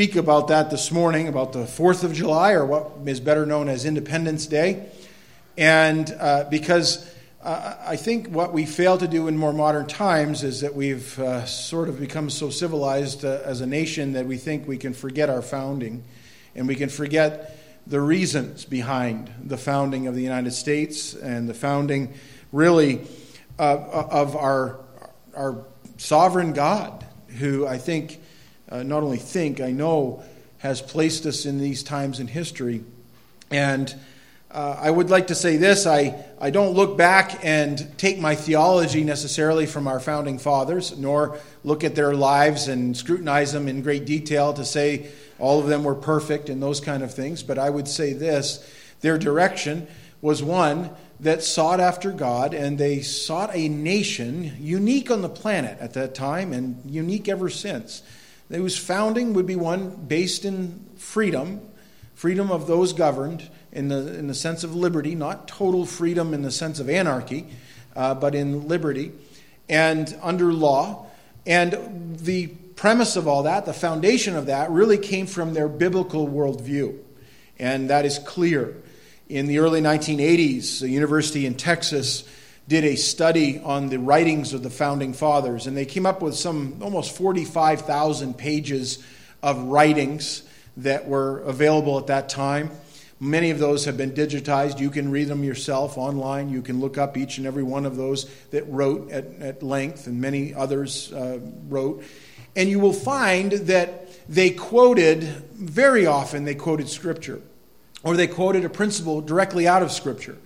speak about that this morning, about the 4th of July, or what is better known as Independence Day. And because I think what we fail to do in more modern times is that we've sort of become so civilized as a nation that we think we can forget our founding, and we can forget the reasons behind the founding of the United States and the founding, really, of our sovereign God, who I think, not only think, I know, has placed us in these times in history. And I would like to say this, I don't look back and take my theology necessarily from our founding fathers, nor look at their lives and scrutinize them in great detail to say all of them were perfect and those kind of things. But I would say this, their direction was one that sought after God, and they sought a nation unique on the planet at that time and unique ever since, whose founding would be one based in freedom of those governed in the sense of liberty, not total freedom in the sense of anarchy, but in liberty and under law. And the premise of all that, the foundation of that, really came from their biblical worldview, and that is clear. In the early 1980s, a university in Texas did a study on the writings of the Founding Fathers, and they came up with some almost 45,000 pages of writings that were available at that time. Many of those have been digitized. You can read them yourself online. You can look up each and every one of those that wrote at length, and many others wrote. And you will find that they quoted, very often they quoted Scripture, or they quoted a principle directly out of Scripture.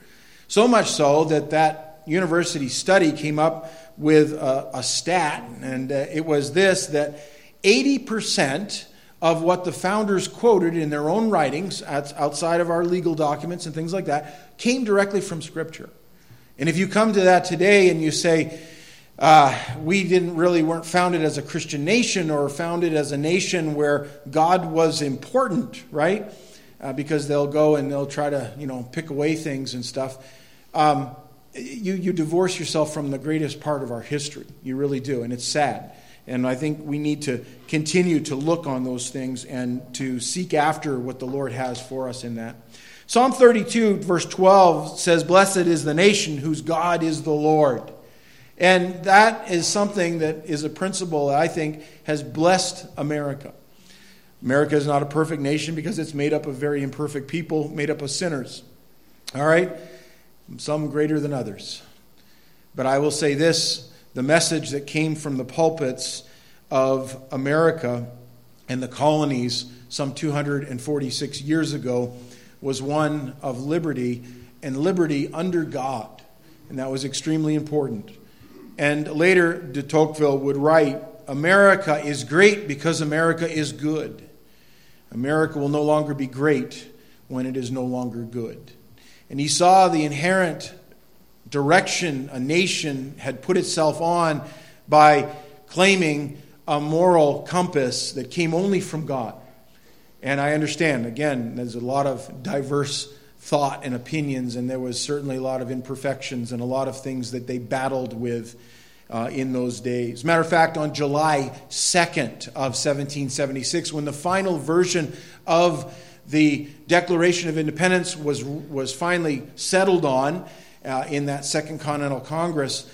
So much so that university study came up with a stat, and it was this, that 80% of what the founders quoted in their own writings, outside of our legal documents and things like that, came directly from Scripture. And if you come to that today and you say, we weren't founded as a Christian nation, or founded as a nation where God was important, right? Because they'll go and they'll try to, pick away things and stuff. You divorce yourself from the greatest part of our history. You really do, and it's sad. And I think we need to continue to look on those things and to seek after what the Lord has for us in that. Psalm 32, verse 12 says, "Blessed is the nation whose God is the Lord." And that is something that is a principle that I think has blessed America. America is not a perfect nation because it's made up of very imperfect people, made up of sinners. All right? Some greater than others. But I will say this, the message that came from the pulpits of America and the colonies some 246 years ago was one of liberty, and liberty under God. And that was extremely important. And later, de Tocqueville would write, "America is great because America is good. America will no longer be great when it is no longer good." And he saw the inherent direction a nation had put itself on by claiming a moral compass that came only from God. And I understand, again, there's a lot of diverse thought and opinions, and there was certainly a lot of imperfections and a lot of things that they battled with in those days. As a matter of fact, on July 2nd of 1776, when the final version of the Declaration of Independence was finally settled on in that Second Continental Congress,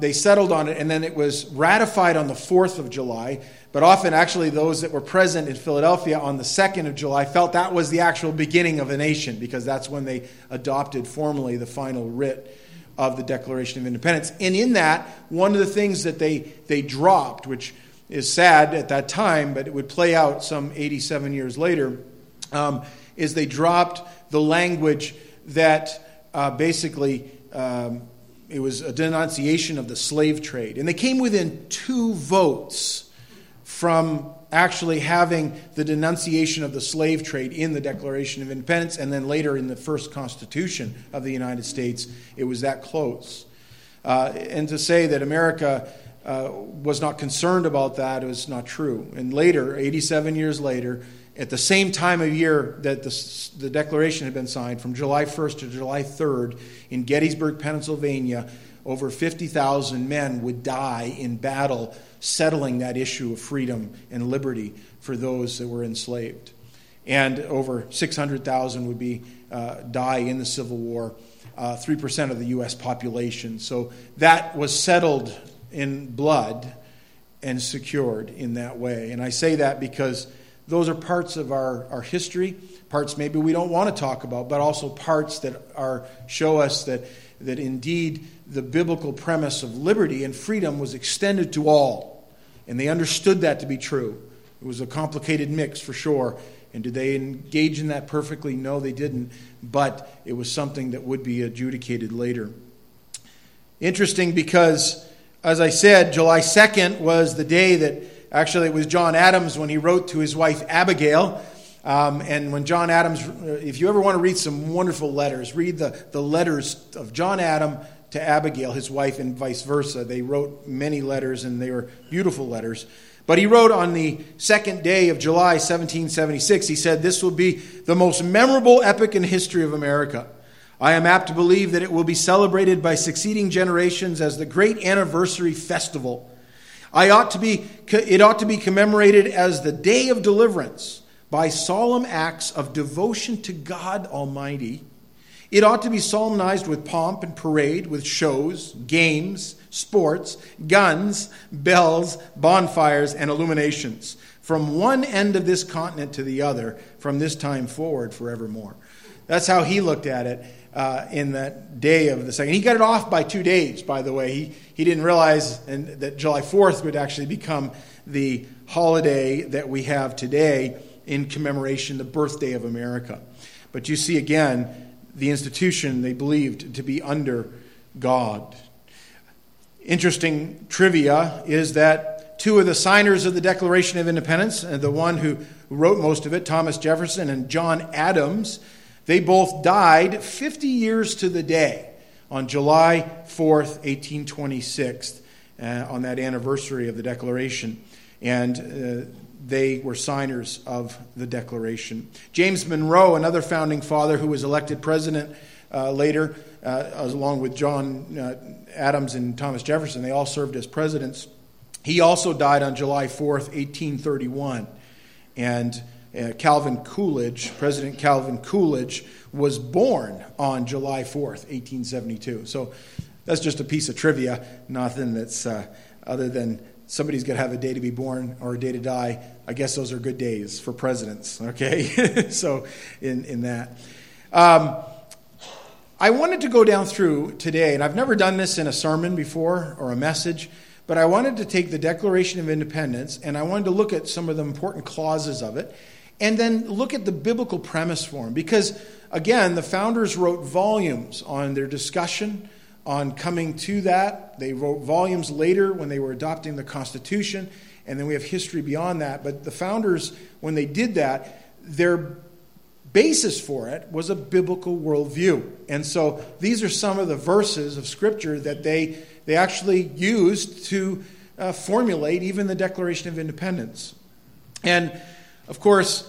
they settled on it, and then it was ratified on the 4th of July, but often actually those that were present in Philadelphia on the 2nd of July felt that was the actual beginning of a nation, because that's when they adopted formally the final writ of the Declaration of Independence. And in that, one of the things that they dropped, which is sad at that time, but it would play out some 87 years later, is they dropped the language that it was a denunciation of the slave trade. And they came within 2 votes from actually having the denunciation of the slave trade in the Declaration of Independence, and then later in the first Constitution of the United States, it was that close. And to say that America was not concerned about that is not true. And later, 87 years later, at the same time of year that the Declaration had been signed, from July 1st to July 3rd, in Gettysburg, Pennsylvania, over 50,000 men would die in battle settling that issue of freedom and liberty for those that were enslaved. And over 600,000 would be die in the Civil War, 3% of the U.S. population. So that was settled in blood and secured in that way. And I say that because those are parts of our history, parts maybe we don't want to talk about, but also parts that are show us that indeed the biblical premise of liberty and freedom was extended to all. And they understood that to be true. It was a complicated mix for sure. And did they engage in that perfectly? No, they didn't. But it was something that would be adjudicated later. Interesting because, as I said, July 2nd was the day that actually it was John Adams when he wrote to his wife Abigail. And when John Adams, if you ever want to read some wonderful letters, read the letters of John Adams to Abigail, his wife, and vice versa. They wrote many letters, and they were beautiful letters. But he wrote on the second day of July, 1776, he said, "This will be the most memorable epoch in history of America. I am apt to believe that it will be celebrated by succeeding generations as the great anniversary festival. It ought to be commemorated as the day of deliverance by solemn acts of devotion to God Almighty. It ought to be solemnized with pomp and parade, with shows, games, sports, guns, bells, bonfires, and illuminations, from one end of this continent to the other, from this time forward forevermore." That's how he looked at it in that day of the second. He got it off by 2 days, by the way. He didn't realize that July 4th would actually become the holiday that we have today in commemoration, the birthday of America. But you see again, the institution they believed to be under God. Interesting trivia is that two of the signers of the Declaration of Independence, and the one who wrote most of it, Thomas Jefferson and John Adams, they both died 50 years to the day on July 4th, 1826, on that anniversary of the Declaration. And they were signers of the Declaration. James Monroe, another founding father who was elected president later, along with John Adams and Thomas Jefferson, they all served as presidents. He also died on July 4th, 1831. And President Calvin Coolidge, was born on July 4th, 1872. So that's just a piece of trivia, nothing that's other than somebody's got to have a day to be born or a day to die. I guess those are good days for presidents, okay? So in that. I wanted to go down through today, and I've never done this in a sermon before or a message, but I wanted to take the Declaration of Independence, and I wanted to look at some of the important clauses of it, and then look at the biblical premise for them. Because, again, the founders wrote volumes on their discussion on coming to that. They wrote volumes later when they were adopting the Constitution, and then we have history beyond that. But the founders, when they did that, their basis for it was a biblical worldview. And so these are some of the verses of Scripture that they actually used to formulate even the Declaration of Independence. And, of course,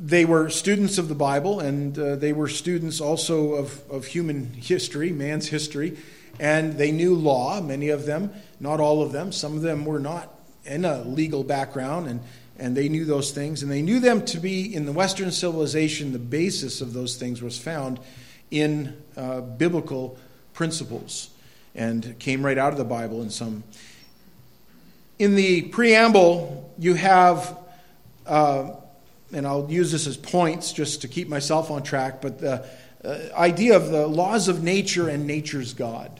they were students of the Bible, and they were students also of human history, man's history, and they knew law, many of them, not all of them. Some of them were not in a legal background, and they knew those things, and they knew them to be, in the Western civilization, the basis of those things was found in biblical principles and came right out of the Bible in some. In the preamble, you have... and I'll use this as points just to keep myself on track, but the idea of the laws of nature and nature's God.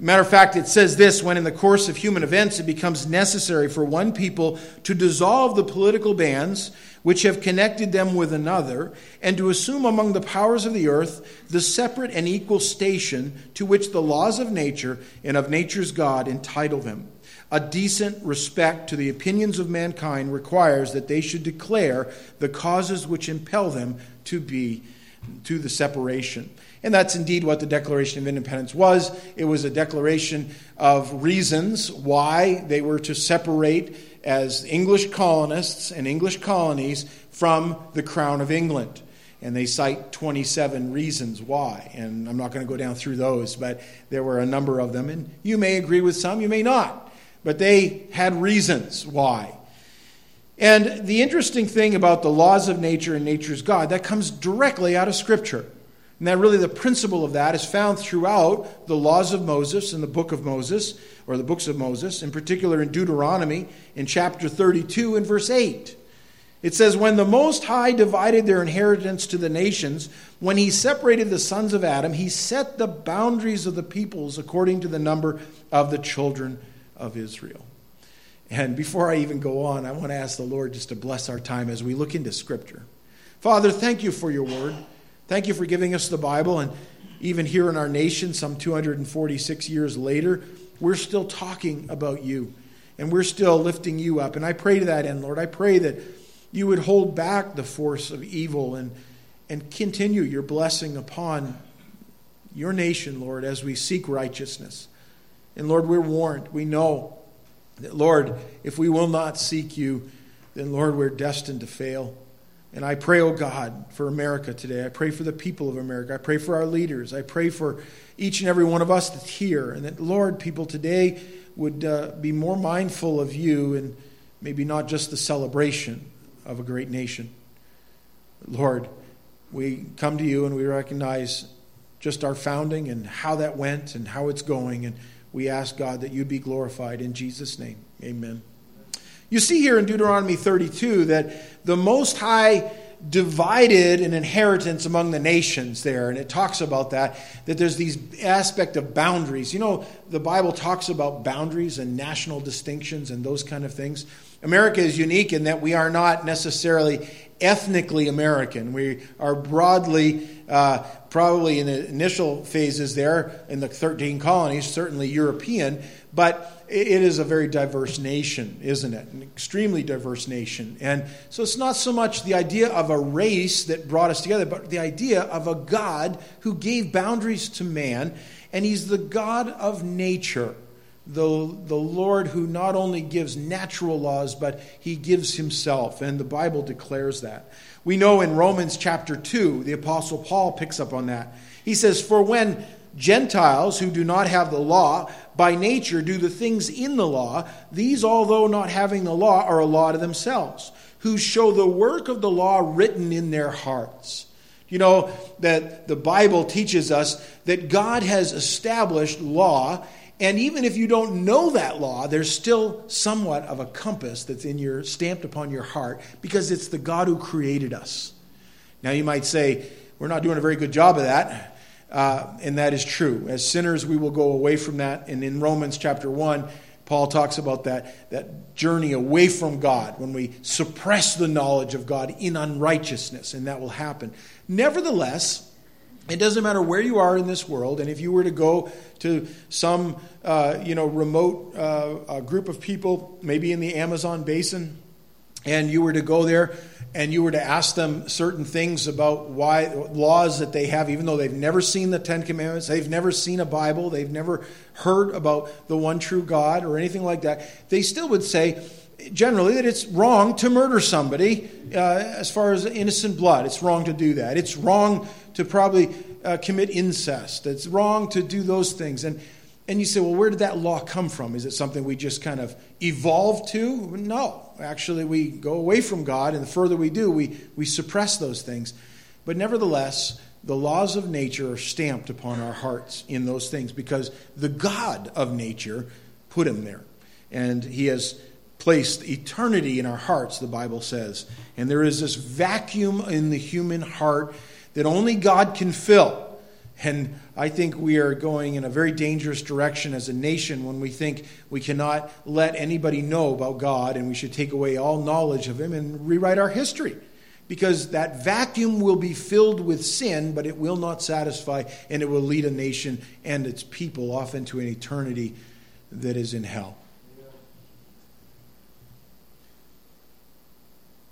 Matter of fact, it says this: when in the course of human events it becomes necessary for one people to dissolve the political bands which have connected them with another, and to assume among the powers of the earth the separate and equal station to which the laws of nature and of nature's God entitle them. A decent respect to the opinions of mankind requires that they should declare the causes which impel them to the separation. And that's indeed what the Declaration of Independence was. It was a declaration of reasons why they were to separate as English colonists and English colonies from the Crown of England. And they cite 27 reasons why. And I'm not going to go down through those, but there were a number of them. And you may agree with some, you may not. But they had reasons why. And the interesting thing about the laws of nature and nature's God, that comes directly out of Scripture. And that really the principle of that is found throughout the laws of Moses and the book of Moses, or the books of Moses, in particular in Deuteronomy, in chapter 32 and verse 8. It says, "When the Most High divided their inheritance to the nations, when he separated the sons of Adam, he set the boundaries of the peoples according to the number of the children of Israel." And before I even go on, I want to ask the Lord just to bless our time as we look into Scripture. Father, thank you for your word. Thank you for giving us the Bible, and even here in our nation, some 246 years later, we're still talking about you, and we're still lifting you up. And I pray to that end, Lord. I pray that you would hold back the force of evil and continue your blessing upon your nation, Lord, as we seek righteousness. And Lord, we're warned. We know that, Lord, if we will not seek you, then, Lord, we're destined to fail. And I pray, oh God, for America today. I pray for the people of America. I pray for our leaders. I pray for each and every one of us that's here. And that, Lord, people today would be more mindful of you and maybe not just the celebration of a great nation. Lord, we come to you and we recognize just our founding and how that went and how it's going. And we ask, God, that you be glorified in Jesus' name. Amen. You see here in Deuteronomy 32 that the Most High divided an inheritance among the nations there. And it talks about that there's these aspect of boundaries. You know, the Bible talks about boundaries and national distinctions and those kind of things. America is unique in that we are not necessarily ethnically American. We are broadly, probably in the initial phases there, in the 13 colonies, certainly European, but it is a very diverse nation, isn't it? An extremely diverse nation. And so it's not so much the idea of a race that brought us together, but the idea of a God who gave boundaries to man, and he's the God of nature, the Lord who not only gives natural laws, but he gives himself, and the Bible declares that. We know in Romans chapter 2, the Apostle Paul picks up on that. He says, "For when Gentiles who do not have the law by nature do the things in the law, these, although not having the law, are a law to themselves, who show the work of the law written in their hearts." You know that the Bible teaches us that God has established law, and even if you don't know that law, there's still somewhat of a compass that's stamped upon your heart, because it's the God who created us. Now you might say, we're not doing a very good job of that. And that is true. As sinners, we will go away from that. And in Romans chapter 1, Paul talks about that journey away from God, when we suppress the knowledge of God in unrighteousness, and that will happen. Nevertheless, it doesn't matter where you are in this world, and if you were to go to some remote group of people, maybe in the Amazon basin, and you were to go there, and you were to ask them certain things about why laws that they have, even though they've never seen the Ten Commandments, they've never seen a Bible, they've never heard about the one true God or anything like that, they still would say, generally, that it's wrong to murder somebody as far as innocent blood. It's wrong to do that. It's wrong to probably commit incest. It's wrong to do those things. And you say, well, where did that law come from? Is it something we just kind of evolved to? No. Actually, we go away from God, and the further we do, we suppress those things. But nevertheless, the laws of nature are stamped upon our hearts in those things, because the God of nature put him there. And he has placed eternity in our hearts, the Bible says. And there is this vacuum in the human heart that only God can fill. And I think we are going in a very dangerous direction as a nation when we think we cannot let anybody know about God, and we should take away all knowledge of him and rewrite our history, because that vacuum will be filled with sin, but it will not satisfy, and it will lead a nation and its people off into an eternity that is in hell.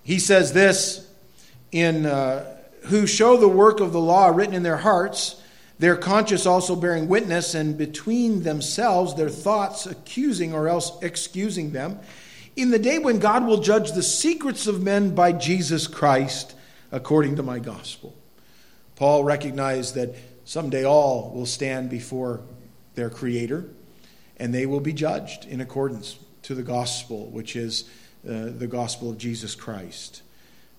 He says this in who show the work of the law written in their hearts, their conscience also bearing witness, and between themselves their thoughts accusing or else excusing them, in the day when God will judge the secrets of men by Jesus Christ, according to my gospel. Paul recognized that someday all will stand before their Creator, and they will be judged in accordance to the gospel, which is the gospel of Jesus Christ.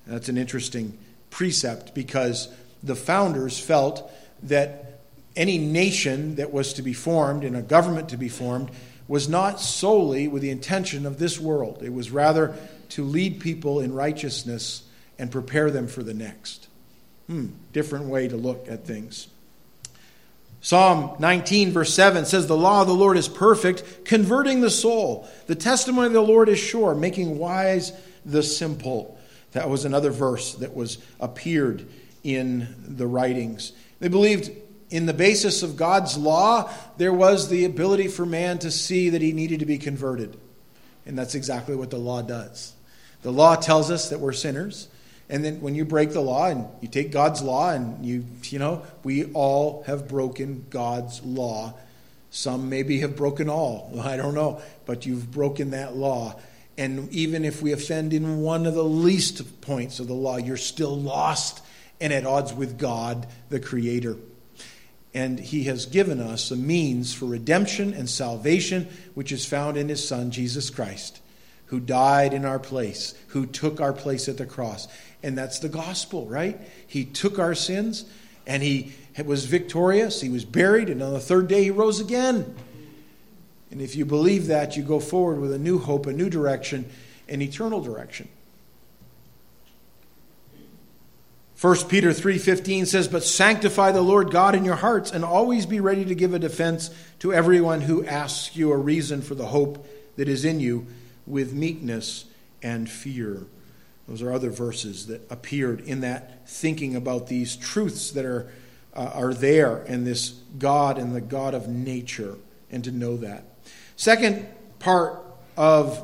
And that's an interesting precept, because the founders felt that any nation that was to be formed and a government to be formed was not solely with the intention of this world. It was rather to lead people in righteousness and prepare them for the next. Different way to look at things. Psalm 19, verse 7 says, "The law of the Lord is perfect, converting the soul. The testimony of the Lord is sure, making wise the simple." That was another verse that was appeared in the writings. They believed in the basis of God's law, there was the ability for man to see that he needed to be converted. And that's exactly what the law does. The law tells us that we're sinners. And then when you break the law and you take God's law and you know, we all have broken God's law. Some maybe have broken all. I don't know. But you've broken that law. And even if we offend in one of the least points of the law, you're still lost and at odds with God, the Creator. And he has given us a means for redemption and salvation, which is found in his Son, Jesus Christ, who died in our place, who took our place at the cross. And that's the gospel, right? He took our sins, and he was victorious. He was buried, and on the third day he rose again. And if you believe that, you go forward with a new hope, a new direction, an eternal direction. 1 Peter 3:15 says, "But sanctify the Lord God in your hearts, and always be ready to give a defense to everyone who asks you a reason for the hope that is in you with meekness and fear." Those are other verses that appeared in that thinking about these truths that are there, and this God and the God of nature, and to know that. Second part of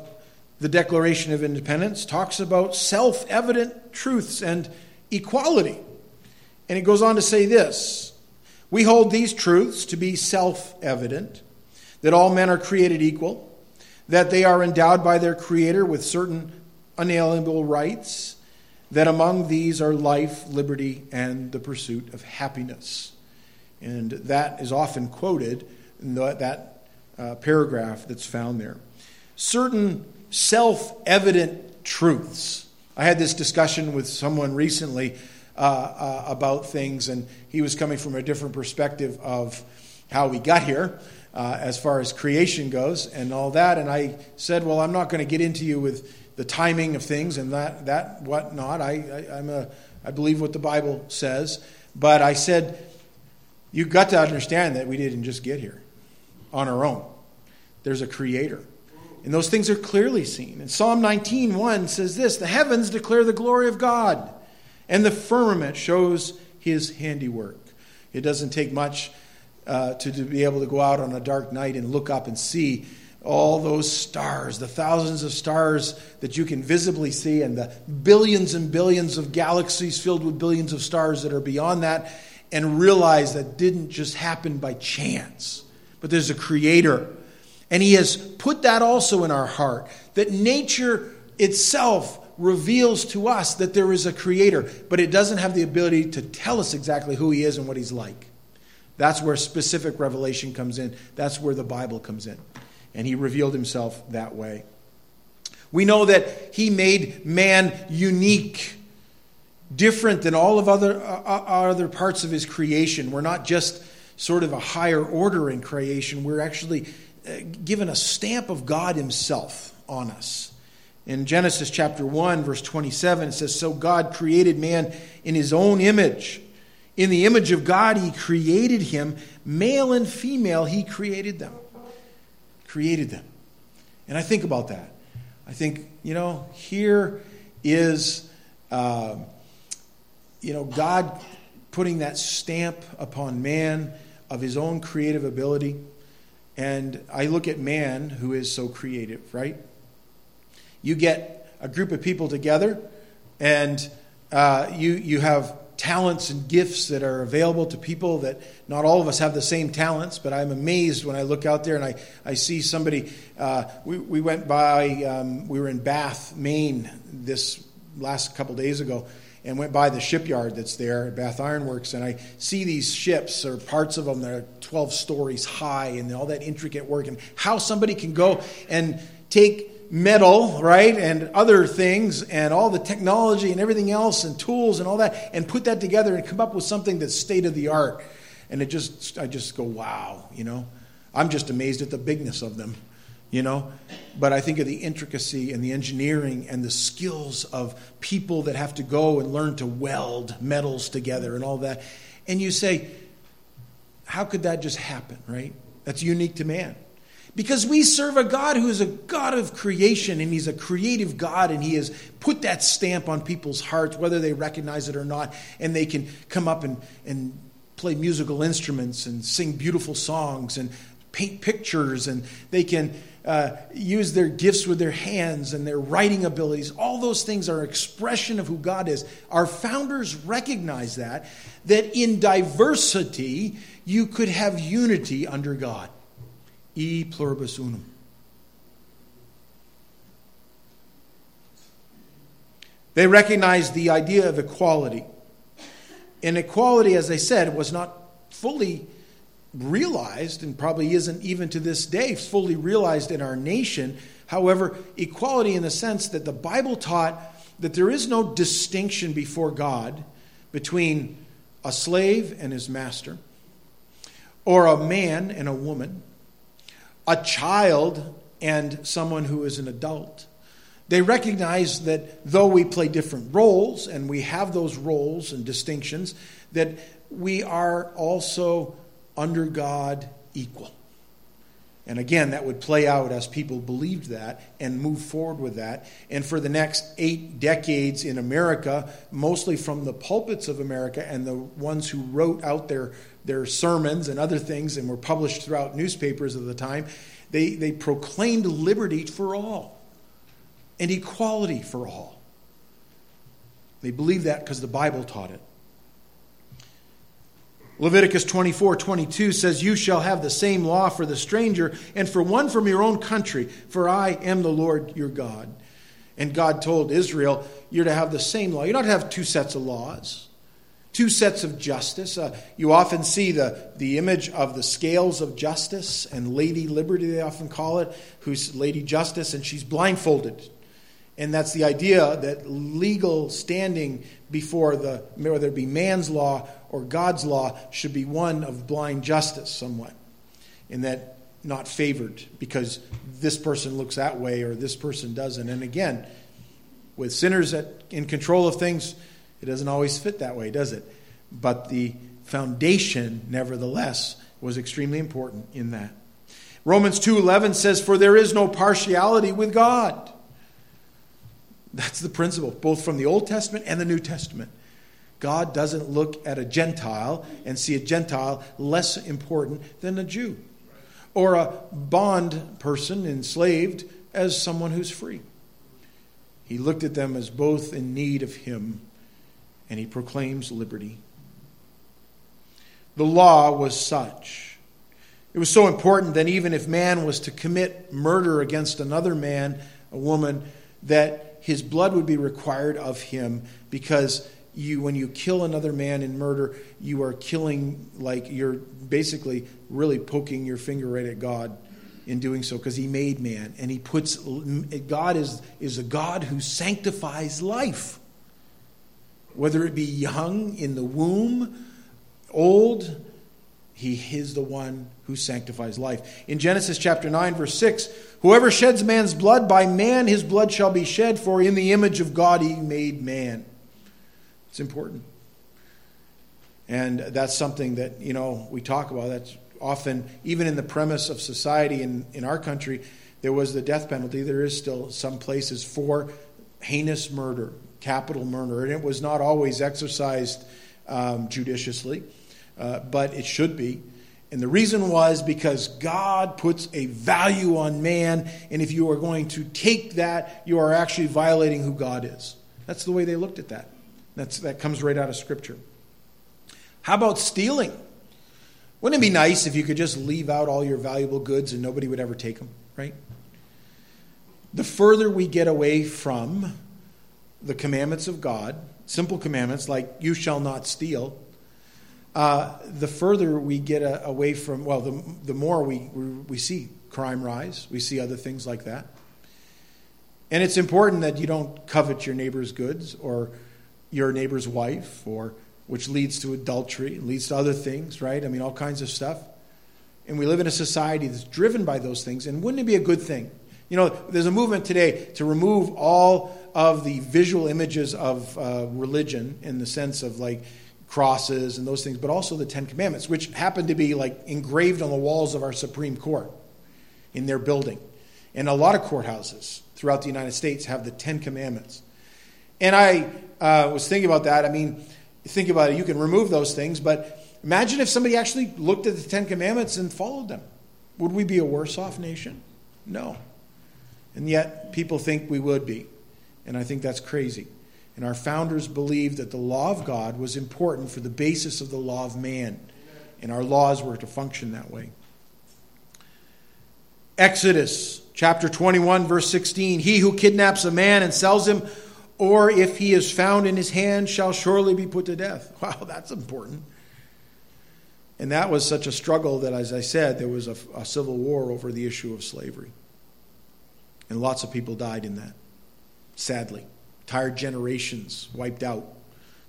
the Declaration of Independence talks about self-evident truths and equality. And it goes on to say this: "We hold these truths to be self-evident, that all men are created equal, that they are endowed by their Creator with certain unalienable rights, that among these are life, liberty, and the pursuit of happiness." And that is often quoted in that paragraph that's found there. Certain self-evident truths. I had this discussion with someone recently about things, and he was coming from a different perspective of how we got here as far as creation goes and all that. And I said, well, I'm not going to get into you with the timing of things and that whatnot. I believe what the Bible says. But I said, you've got to understand that we didn't just get here on our own. There's a Creator. And those things are clearly seen. And Psalm 19:1 says this: "The heavens declare the glory of God, and the firmament shows his handiwork." It doesn't take much to be able to go out on a dark night and look up and see all those stars, the thousands of stars that you can visibly see, and the billions and billions of galaxies filled with billions of stars that are beyond that, and realize that didn't just happen by chance, but there's a Creator. And he has put that also in our heart, that nature itself reveals to us that there is a Creator, but it doesn't have the ability to tell us exactly who he is and what he's like. That's where specific revelation comes in. That's where the Bible comes in. And he revealed himself that way. We know that he made man unique, different than all of other parts of his creation. We're not just sort of a higher order in creation. We're actually given a stamp of God himself on us. In Genesis chapter 1, verse 27, it says, "So God created man in his own image. In the image of God he created him. Male and female he created them." Created them. And I think about that. I think, here is, God putting that stamp upon man of his own creative ability. And I look at man, who is so creative, right? You get a group of people together, and you have talents and gifts that are available to people that not all of us have the same talents, but I'm amazed when I look out there and I see somebody. We went by, we were in Bath, Maine, this last couple days ago, and went by the shipyard that's there at Bath Iron Works, and I see these ships, or parts of them that are 12 stories high, and all that intricate work, and how somebody can go and take metal, right, and other things and all the technology and everything else and tools and all that and put that together and come up with something that's state of the art. And I just go, wow, you know. I'm just amazed at the bigness of them, you know. But I think of the intricacy and the engineering and the skills of people that have to go and learn to weld metals together and all that. And you say, how could that just happen, right? That's unique to man. Because we serve a God who is a God of creation, and he's a creative God, and he has put that stamp on people's hearts, whether they recognize it or not, and they can come up and play musical instruments and sing beautiful songs and paint pictures, and they can use their gifts with their hands and their writing abilities. All those things are expression of who God is. Our founders recognize that in diversity, you could have unity under God. E pluribus unum. They recognize the idea of equality. Inequality, as I said, was not fully realized, and probably isn't even to this day fully realized in our nation. However, equality in the sense that the Bible taught that there is no distinction before God between a slave and his master, or a man and a woman, a child and someone who is an adult. They recognize that though we play different roles, and we have those roles and distinctions, that we are also under God equal. And again, that would play out as people believed that and moved forward with that. And for the next 8 decades in America, mostly from the pulpits of America and the ones who wrote out their sermons and other things and were published throughout newspapers of the time, they proclaimed liberty for all and equality for all. They believed that because the Bible taught it. Leviticus 24:22 says, "You shall have the same law for the stranger and for one from your own country, for I am the Lord your God." And God told Israel, you're to have the same law. You're not to have 2 sets of laws, 2 sets of justice. You often see the image of the scales of justice and Lady Liberty, they often call it, who's Lady Justice, and she's blindfolded. And that's the idea that legal standing before whether it be man's law or God's law, should be one of blind justice somewhat. In that not favored because this person looks that way or this person doesn't. And again, with sinners in control of things, it doesn't always fit that way, does it? But the foundation, nevertheless, was extremely important in that. Romans 2:11 says, "For there is no partiality with God." That's the principle, both from the Old Testament and the New Testament. God doesn't look at a Gentile and see a Gentile less important than a Jew, or a bond person enslaved as someone who's free. He looked at them as both in need of him, and he proclaims liberty. The law was such. It was so important that even if man was to commit murder against another man, a woman, that his blood would be required of him, because when you kill another man in murder, you are killing, like you're basically really poking your finger right at God in doing so, because he made man. And he puts, God is a God who sanctifies life, whether it be young in the womb, old. He is the one who sanctifies life. In Genesis chapter 9, verse 6, "Whoever sheds man's blood, by man his blood shall be shed, for in the image of God he made man." It's important. And that's something that, you know, we talk about. That's often, even in the premise of society in our country, there was the death penalty. There is still some places for heinous murder, capital murder. And it was not always exercised judiciously. But it should be. And the reason was because God puts a value on man, and if you are going to take that, you are actually violating who God is. That's the way they looked at that. That comes right out of Scripture. How about stealing? Wouldn't it be nice if you could just leave out all your valuable goods and nobody would ever take them, right? The further we get away from the commandments of God, simple commandments like "you shall not steal," the further we get away from, the more we see crime rise. We see other things like that. And it's important that you don't covet your neighbor's goods or your neighbor's wife, or which leads to adultery, leads to other things, right? I mean, all kinds of stuff. And we live in a society that's driven by those things. And wouldn't it be a good thing? You know, there's a movement today to remove all of the visual images of religion in the sense of like crosses and those things, but also the Ten Commandments, which happen to be like engraved on the walls of our Supreme Court in their building. And a lot of courthouses throughout the United States have the Ten Commandments. And I was thinking about that. I mean, think about it. You can remove those things, but imagine if somebody actually looked at the Ten Commandments and followed them. Would we be a worse off nation? No. And yet people think we would be. And I think that's crazy. And our founders believed that the law of God was important for the basis of the law of man. And our laws were to function that way. Exodus chapter 21, verse 16. He who kidnaps a man and sells him, or if he is found in his hand, shall surely be put to death. Wow, that's important. And that was such a struggle that, as I said, there was a civil war over the issue of slavery. And lots of people died in that, sadly. Entire generations wiped out.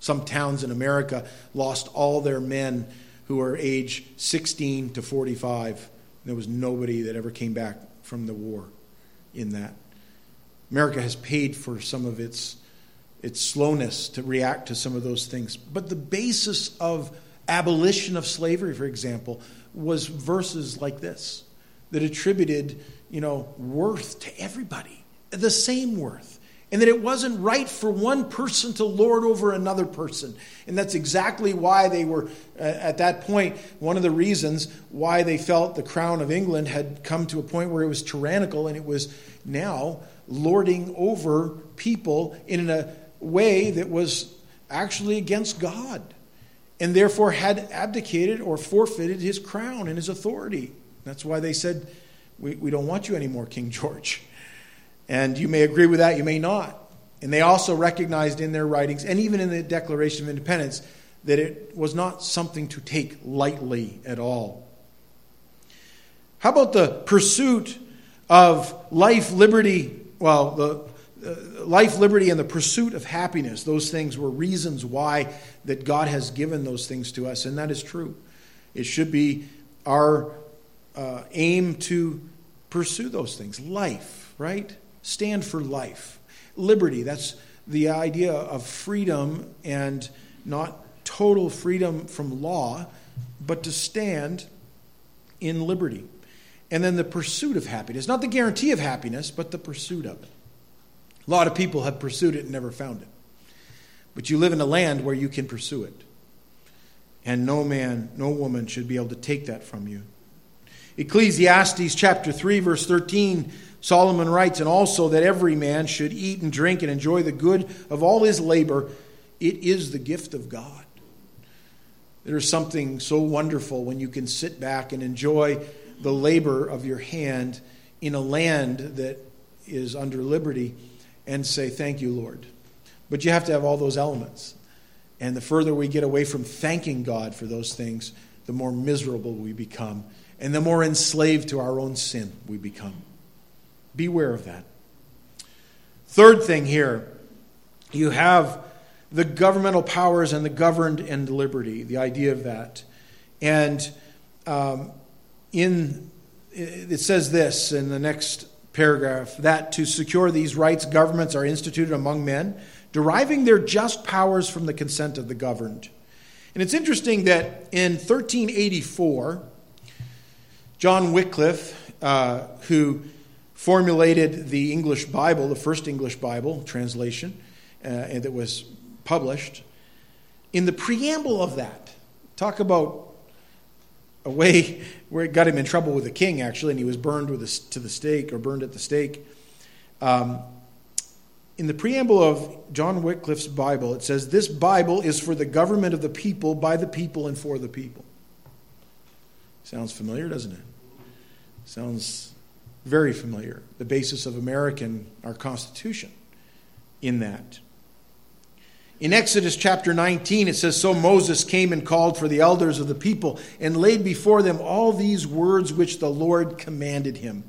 Some towns in America lost all their men who were age 16 to 45. There was nobody that ever came back from the war in that. America has paid for some of its slowness to react to some of those things. But the basis of abolition of slavery, for example, was verses like this that attributed, you know, worth to everybody, the same worth, and that it wasn't right for one person to lord over another person. And that's exactly why they were, at that point, one of the reasons why they felt the crown of England had come to a point where it was tyrannical and it was now lording over people in a way that was actually against God, and therefore had abdicated or forfeited his crown and his authority. That's why they said, we don't want you anymore, King George. And you may agree with that, you may not. And they also recognized in their writings, and even in the Declaration of Independence, that it was not something to take lightly at all. How about the pursuit of life, liberty, life, liberty, and the pursuit of happiness? Those things were reasons why that God has given those things to us, and that is true. It should be our aim to pursue those things. Life, right? Stand for life. Liberty, that's the idea of freedom, and not total freedom from law, but to stand in liberty. And then the pursuit of happiness. Not the guarantee of happiness, but the pursuit of it. A lot of people have pursued it and never found it. But you live in a land where you can pursue it. And no man, no woman should be able to take that from you. Ecclesiastes chapter 3, verse 13, Solomon writes, "And also that every man should eat and drink and enjoy the good of all his labor. It is the gift of God." There's something so wonderful when you can sit back and enjoy the labor of your hand in a land that is under liberty and say, "Thank you, Lord." But you have to have all those elements. And the further we get away from thanking God for those things, the more miserable we become. And the more enslaved to our own sin we become. Beware of that. Third thing here, you have the governmental powers and the governed and liberty, the idea of that. And it says this in the next paragraph, that to secure these rights, governments are instituted among men, deriving their just powers from the consent of the governed. And it's interesting that in 1384... John Wycliffe, who formulated the English Bible, the first English Bible translation, and that was published, in the preamble of that, talk about a way where it got him in trouble with the king, actually, and he was burned at the stake. In the preamble of John Wycliffe's Bible, it says, "This Bible is for the government of the people, by the people, and for the people." Sounds familiar, doesn't it? Sounds very familiar. The basis of our Constitution in that. In Exodus chapter 19, it says, "So Moses came and called for the elders of the people and laid before them all these words which the Lord commanded him."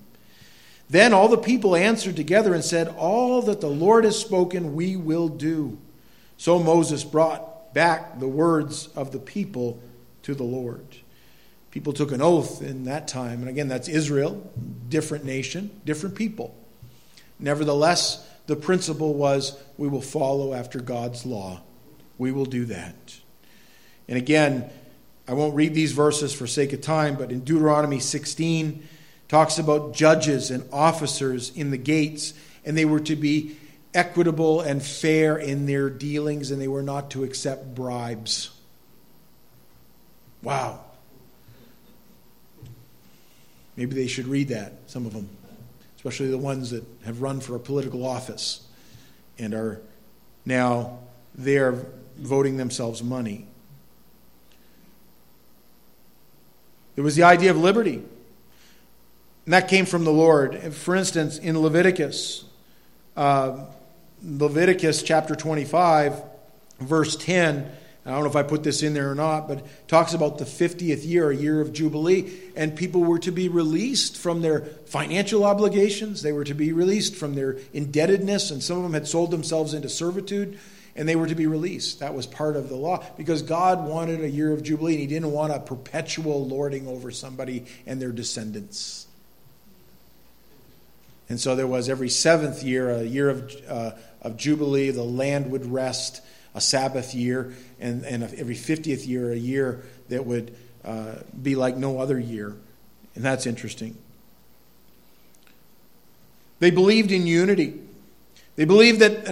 Then all the people answered together and said, all that the Lord has spoken, we will do. So Moses brought back the words of the people to the Lord. People took an oath in that time. And again, that's Israel, different nation, different people. Nevertheless, the principle was, we will follow after God's law. We will do that. And again, I won't read these verses for sake of time, but in Deuteronomy 16, talks about judges and officers in the gates, and they were to be equitable and fair in their dealings, and they were not to accept bribes. Wow. Maybe they should read that, some of them, especially the ones that have run for a political office and are now there voting themselves money. There was the idea of liberty. And that came from the Lord. For instance, in Leviticus chapter 25, verse 10, I don't know if I put this in there or not, but it talks about the 50th year, a year of Jubilee, and people were to be released from their financial obligations. They were to be released from their indebtedness, and some of them had sold themselves into servitude, and they were to be released. That was part of the law, because God wanted a year of Jubilee, and he didn't want a perpetual lording over somebody and their descendants. And so there was every seventh year, a year of Jubilee, the land would rest, a Sabbath year, and every 50th year, a year that would be like no other year. And that's interesting. They believed in unity. They believed that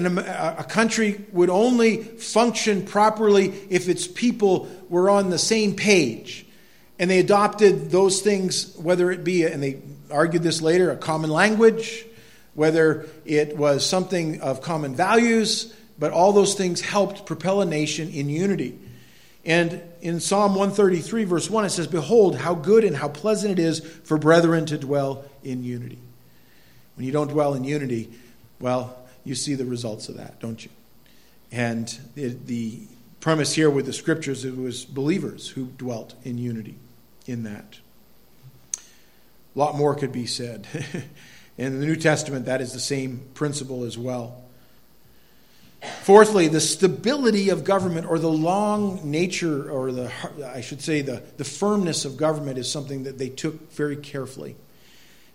a country would only function properly if its people were on the same page. And they adopted those things, whether it be, and they argued this later, a common language, whether it was something of common values, but all those things helped propel a nation in unity. And in Psalm 133, verse 1, it says, behold, how good and how pleasant it is for brethren to dwell in unity. When you don't dwell in unity, well, you see the results of that, don't you? And the premise here with the scriptures, it was believers who dwelt in unity in that. A lot more could be said. In the New Testament, that is the same principle as well. Fourthly, the stability of government, or the long nature, or the firmness of government, is something that they took very carefully.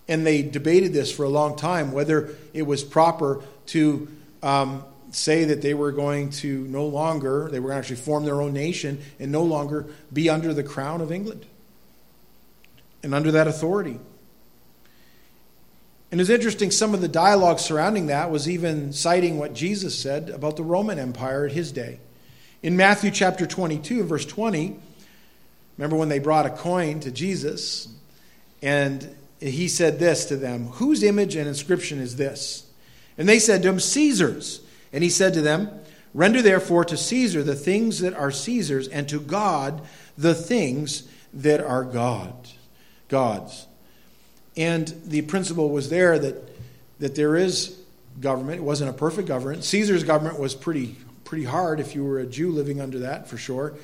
And they debated this for a long time, whether it was proper to say that they were going to they were going to actually form their own nation and no longer be under the crown of England and under that authority. And it's interesting, some of the dialogue surrounding that was even citing what Jesus said about the Roman Empire at his day. In Matthew chapter 22, verse 20, remember when they brought a coin to Jesus, and he said this to them, whose image and inscription is this? And they said to him, Caesar's. And he said to them, render therefore to Caesar the things that are Caesar's, and to God the things that are God's. And the principle was there that there is government. It wasn't a perfect government. Caesar's government was pretty hard if you were a Jew living under that, for sure.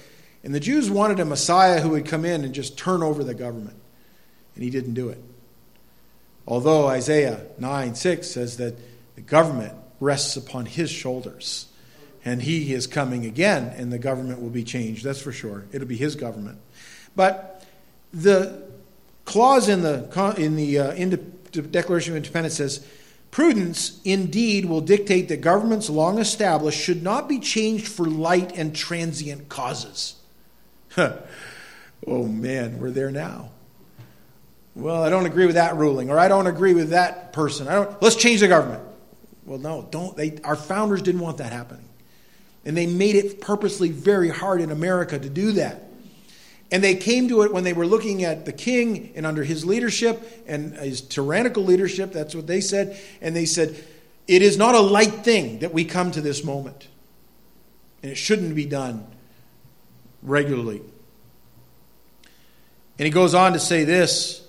And the Jews wanted a Messiah who would come in and just turn over the government. And he didn't do it. Although Isaiah 9:6 says that the government rests upon his shoulders. And he is coming again, and the government will be changed. That's for sure. It'll be his government. But the clause in the Declaration of Independence says, prudence indeed will dictate that governments long established should not be changed for light and transient causes. Oh man, we're there now. Well, I don't agree with that ruling, or I don't agree with that person. Let's change the government. Well, no, don't. Our founders didn't want that happening. And they made it purposely very hard in America to do that. And they came to it when they were looking at the king and under his leadership and his tyrannical leadership. That's what they said. And they said, it is not a light thing that we come to this moment. And it shouldn't be done regularly. And he goes on to say this,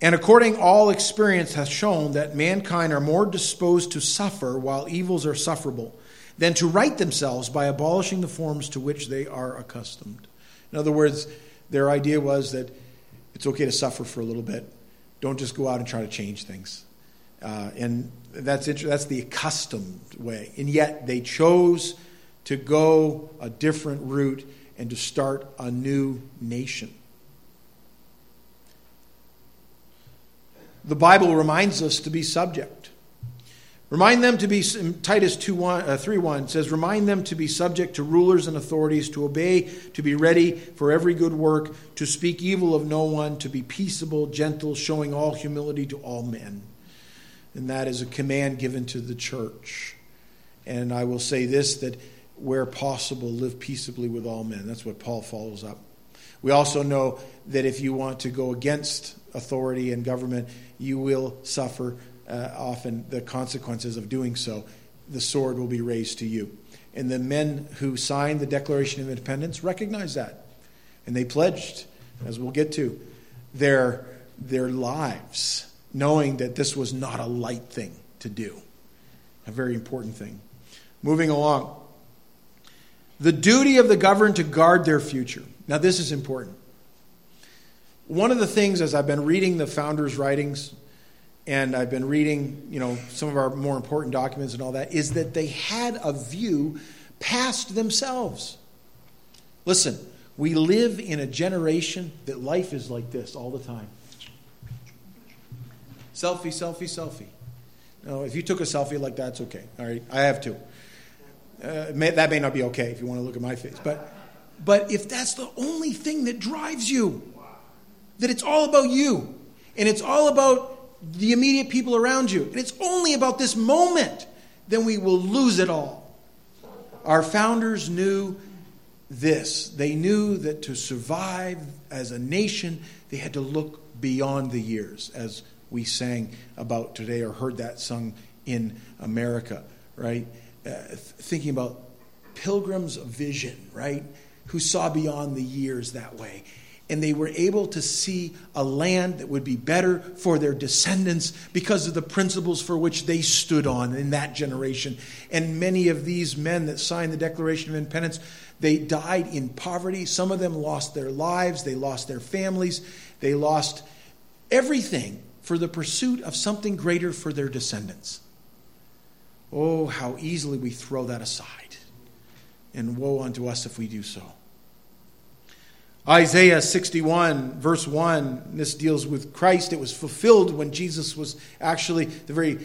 and according all experience hath shown that mankind are more disposed to suffer while evils are sufferable than to right themselves by abolishing the forms to which they are accustomed. In other words, their idea was that it's okay to suffer for a little bit, Don't just go out and try to change things. And that's the accustomed way. And yet they chose to go a different route and to start a new nation. The Bible reminds us to be subject. Remind them to be, Titus 3:1 says, remind them to be subject to rulers and authorities, to obey, to be ready for every good work, to speak evil of no one, to be peaceable, gentle, showing all humility to all men. And that is a command given to the church. And I will say this, that where possible, live peaceably with all men. That's what Paul follows up. We also know that if you want to go against authority and government, you will suffer often the consequences of doing so. The sword will be raised to you. And the men who signed the Declaration of Independence recognized that. And they pledged, as we'll get to, their lives, knowing that this was not a light thing to do, a very important thing. Moving along. The duty of the governed to guard their future. Now, this is important. One of the things, as I've been reading the founders' writings, and I've been reading, some of our more important documents and all that, is that they had a view past themselves. Listen, we live in a generation that life is like this all the time. Selfie, selfie, selfie. No, if you took a selfie like that, it's okay. All right, I have two. That may not be okay if you want to look at my face. But if that's the only thing that drives you, that it's all about you, and it's all about the immediate people around you, and it's only about this moment, then we will lose it all. Our founders knew this. They knew that to survive as a nation, they had to look beyond the years, as we sang about today or heard that sung in America, right? Thinking about pilgrims of vision, right? Who saw beyond the years that way. And they were able to see a land that would be better for their descendants because of the principles for which they stood on in that generation. And many of these men that signed the Declaration of Independence, they died in poverty. Some of them lost their lives. They lost their families. They lost everything for the pursuit of something greater for their descendants. Oh, how easily we throw that aside. And woe unto us if we do so. Isaiah 61, verse 1, this deals with Christ. It was fulfilled when Jesus was actually, the very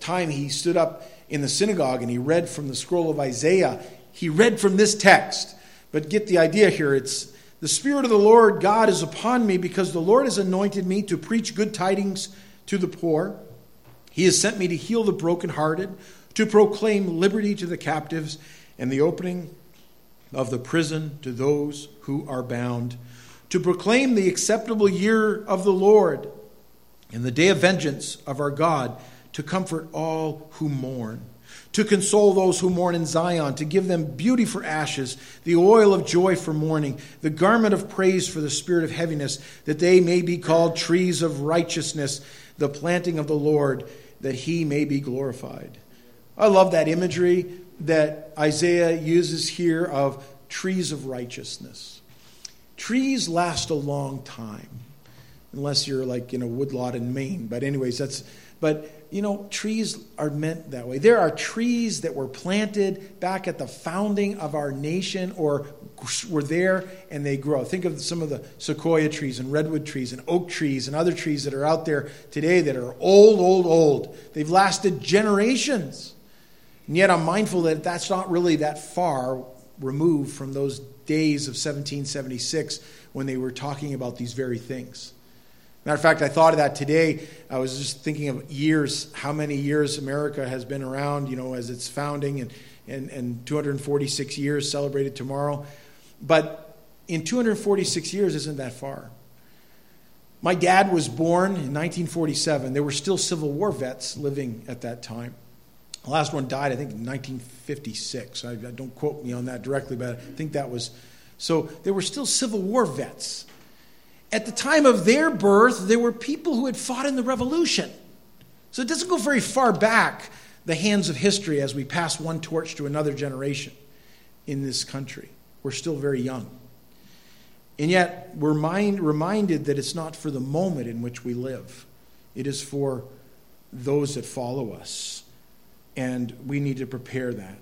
time he stood up in the synagogue and he read from the scroll of Isaiah. He read from this text. But get the idea here. It's, the Spirit of the Lord God is upon me because the Lord has anointed me to preach good tidings to the poor. He has sent me to heal the brokenhearted, to proclaim liberty to the captives and the opening of the prison to those who are bound, to proclaim the acceptable year of the Lord and the day of vengeance of our God, to comfort all who mourn, to console those who mourn in Zion, to give them beauty for ashes, the oil of joy for mourning, the garment of praise for the spirit of heaviness, that they may be called trees of righteousness, the planting of the Lord, that he may be glorified. I love that imagery that Isaiah uses here of trees of righteousness. Trees last a long time, unless you're like in a woodlot in Maine. But anyways, trees are meant that way. There are trees that were planted back at the founding of our nation, or were there and they grow. Think of some of the sequoia trees and redwood trees and oak trees and other trees that are out there today that are old. They've lasted generations. And yet I'm mindful that that's not really that far removed from those days of 1776 when they were talking about these very things. Matter of fact, I thought of that today. I was just thinking of years, how many years America has been around, as its founding, and 246 years celebrated tomorrow. But in 246 years isn't that far. My dad was born in 1947. There were still Civil War vets living at that time. The last one died, I think, in 1956. I don't quote me on that directly, but I think that was. So there were still Civil War vets. At the time of their birth, there were people who had fought in the Revolution. So it doesn't go very far back the hands of history as we pass one torch to another generation in this country. We're still very young. And yet we're reminded that it's not for the moment in which we live. It is for those that follow us. And we need to prepare that.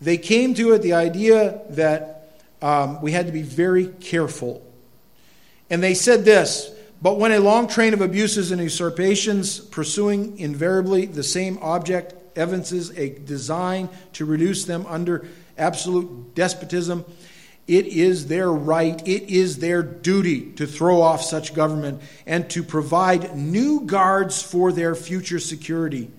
They came to it, the idea that we had to be very careful. And they said this: but when a long train of abuses and usurpations pursuing invariably the same object evinces a design to reduce them under absolute despotism, it is their right, it is their duty to throw off such government and to provide new guards for their future security.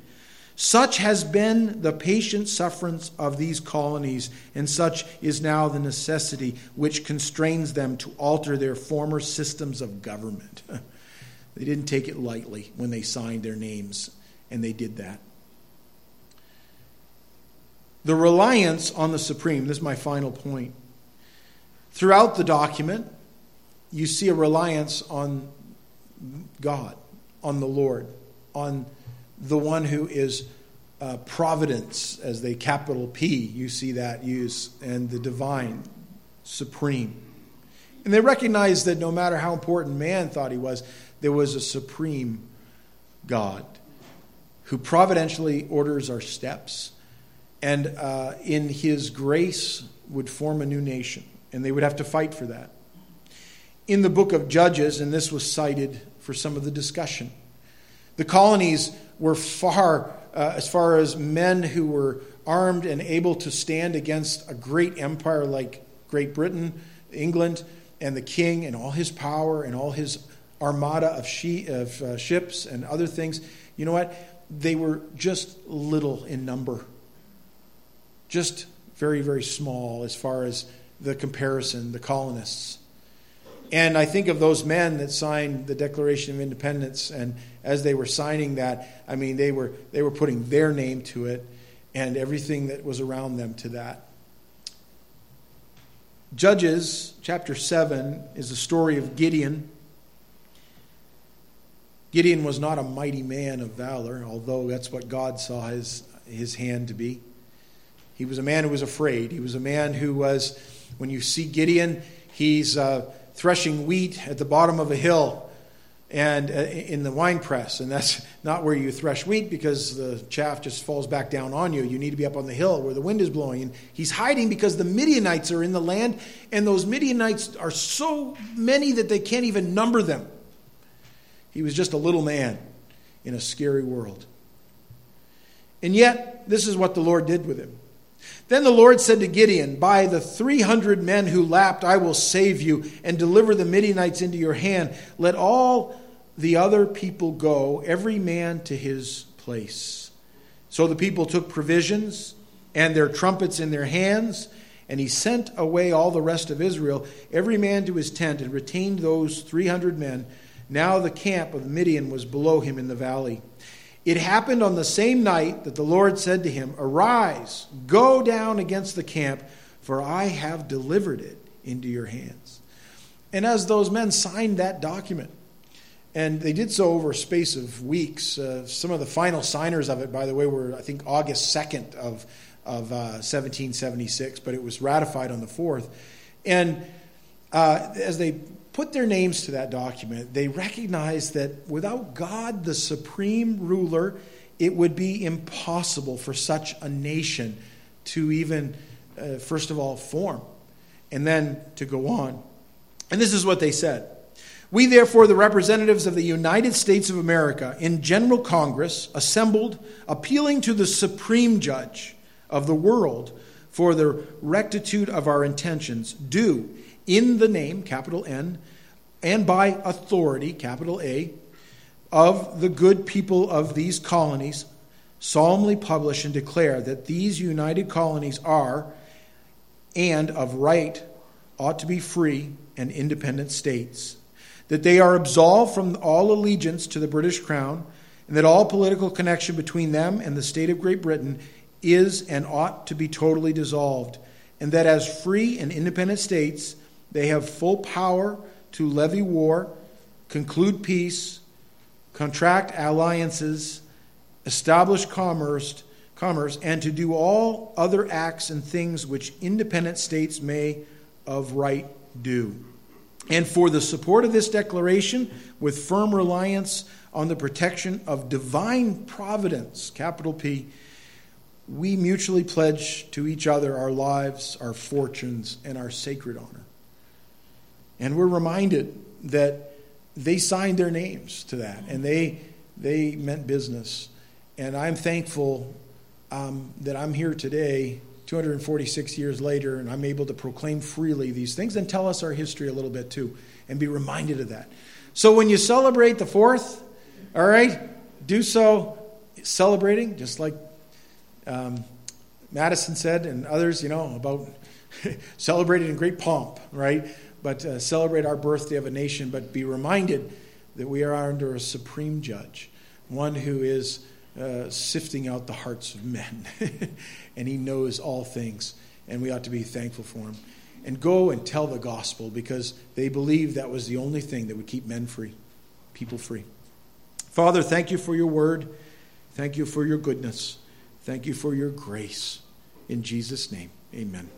Such has been the patient sufferance of these colonies, and such is now the necessity which constrains them to alter their former systems of government. They didn't take it lightly when they signed their names, and they did that. The reliance on the supreme, this is my final point. Throughout the document, you see a reliance on God, on the Lord, on the one who is providence, as they capital P, you see that use, and the divine, supreme. And they recognized that no matter how important man thought he was, there was a supreme God who providentially orders our steps and in his grace would form a new nation. And they would have to fight for that. In the book of Judges, and this was cited for some of the discussion, the colonies were far as men who were armed and able to stand against a great empire like Great Britain, England, and the king and all his power and all his armada of ships and other things. You know what? They were just little in number. Just very, very small as far as the comparison, the colonists. And I think of those men that signed the Declaration of Independence, and as they were signing that, I mean, they were putting their name to it and everything that was around them to that. Judges chapter 7 is the story of Gideon. Gideon was not a mighty man of valor, although that's what God saw his hand to be. He was a man who was afraid. He was a man who was, when you see Gideon, he's threshing wheat at the bottom of a hill and in the wine press. And that's not where you thresh wheat because the chaff just falls back down on you. You need to be up on the hill where the wind is blowing. And he's hiding because the Midianites are in the land, and those Midianites are so many that they can't even number them. He was just a little man in a scary world. And yet, this is what the Lord did with him. Then the Lord said to Gideon, by the 300 men who lapped, I will save you and deliver the Midianites into your hand. Let all the other people go, every man to his place. So the people took provisions and their trumpets in their hands, and he sent away all the rest of Israel, every man to his tent, and retained those 300 men. Now the camp of Midian was below him in the valley. It happened on the same night that the Lord said to him, arise, go down against the camp, for I have delivered it into your hands. And as those men signed that document, and they did so over a space of weeks, some of the final signers of it, by the way, were, I think, August 2nd of 1776, but it was ratified on the 4th. And as they put their names to that document, they recognized that without God, the supreme ruler, it would be impossible for such a nation to even, first of all, form, and then to go on. And this is what they said. We, therefore, the representatives of the United States of America in General Congress, assembled, appealing to the supreme judge of the world for the rectitude of our intentions, do in the name, capital N, and by authority, capital A, of the good people of these colonies, solemnly publish and declare that these united colonies are, and of right, ought to be free and independent states, that they are absolved from all allegiance to the British Crown, and that all political connection between them and the state of Great Britain is and ought to be totally dissolved, and that as free and independent states, they have full power to levy war, conclude peace, contract alliances, establish commerce, and to do all other acts and things which independent states may of right do. And for the support of this declaration, with firm reliance on the protection of divine providence, capital P, we mutually pledge to each other our lives, our fortunes, and our sacred honor. And we're reminded that they signed their names to that, and they meant business. And I'm thankful that I'm here today, 246 years later, and I'm able to proclaim freely these things and tell us our history a little bit too, and be reminded of that. So when you celebrate the 4th, all right, do so celebrating, just like Madison said and others, you know, about celebrate it in great pomp, right? But celebrate our birthday of a nation, but be reminded that we are under a supreme judge, one who is sifting out the hearts of men. And he knows all things, and we ought to be thankful for him. And go and tell the gospel, because they believed that was the only thing that would keep men free, people free. Father, thank you for your word. Thank you for your goodness. Thank you for your grace. In Jesus' name, amen.